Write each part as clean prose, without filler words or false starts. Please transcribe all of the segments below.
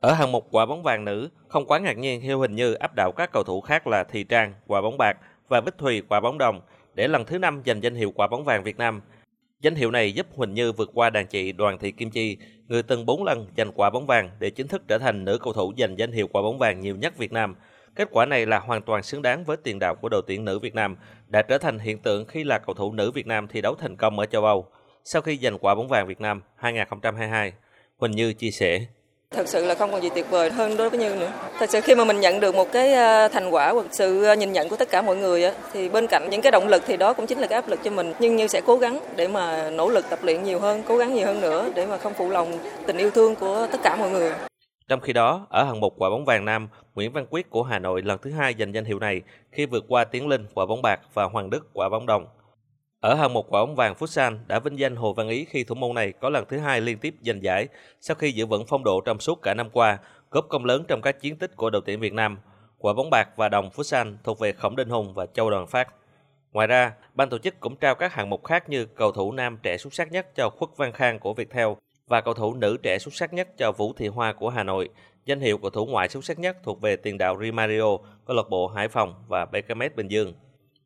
Ở hạng mục quả bóng vàng nữ, không quá ngạc nhiên khi Huỳnh Như áp đảo các cầu thủ khác là Thị Trang quả bóng bạc và Bích Thùy quả bóng đồng để lần thứ 5 giành danh hiệu quả bóng vàng Việt Nam. Danh hiệu này giúp Huỳnh Như vượt qua đàn chị Đoàn Thị Kim Chi, người từng 4 lần giành quả bóng vàng để chính thức trở thành nữ cầu thủ giành danh hiệu quả bóng vàng nhiều nhất Việt Nam. Kết quả này là hoàn toàn xứng đáng với tiền đạo của đội tuyển nữ Việt Nam, đã trở thành hiện tượng khi là cầu thủ nữ Việt Nam thi đấu thành công ở châu Âu. Sau khi giành quả bóng vàng Việt Nam 2022, Huỳnh Như chia sẻ: Thật sự là không còn gì tuyệt vời hơn đối với Như nữa. Thật sự khi mà mình nhận được một cái thành quả hoặc sự nhìn nhận của tất cả mọi người thì bên cạnh những cái động lực thì đó cũng chính là cái áp lực cho mình. Nhưng Như sẽ cố gắng để mà nỗ lực tập luyện nhiều hơn, cố gắng nhiều hơn nữa để mà không phụ lòng tình yêu thương của tất cả mọi người. Trong khi đó, ở hạng mục quả bóng vàng nam, Nguyễn Văn Quyết của Hà Nội lần thứ 2 giành danh hiệu này khi vượt qua Tiến Linh quả bóng bạc và Hoàng Đức quả bóng đồng. Ở hạng mục quả bóng vàng Futsal đã vinh danh Hồ Văn Ý khi thủ môn này có lần thứ 2 liên tiếp giành giải sau khi giữ vững phong độ trong suốt cả năm qua, góp công lớn trong các chiến tích của đội tuyển Việt Nam. Quả bóng bạc và đồng Futsal thuộc về Khổng Đình Hùng và Châu Đoàn Phát. Ngoài ra, ban tổ chức cũng trao các hạng mục khác như cầu thủ nam trẻ xuất sắc nhất cho Quách Văn Khang của Viettel và cầu thủ nữ trẻ xuất sắc nhất cho Vũ Thị Hoa của Hà Nội. Danh hiệu cầu thủ ngoại xuất sắc nhất thuộc về tiền đạo Rimario, câu lạc bộ Hải Phòng và BKM Bình Dương.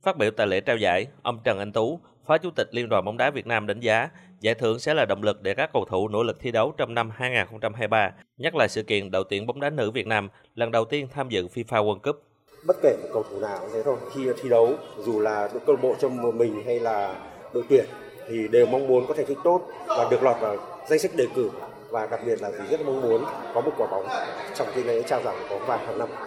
Phát biểu tại lễ trao giải, ông Trần Anh Tú, Phó Chủ tịch Liên đoàn bóng đá Việt Nam đánh giá, giải thưởng sẽ là động lực để các cầu thủ nỗ lực thi đấu trong năm 2023, nhất là sự kiện đội tuyển bóng đá nữ Việt Nam lần đầu tiên tham dự FIFA World Cup. Bất kể một cầu thủ nào cũng thế thôi, khi thi đấu, dù là đội câu lạc bộ cho mình hay là đội tuyển thì đều mong muốn có thành tích tốt và được lọt vào danh sách đề cử, và đặc biệt là rất mong muốn có một quả bóng trong kỳ này trao giải quả bóng vàng hàng năm.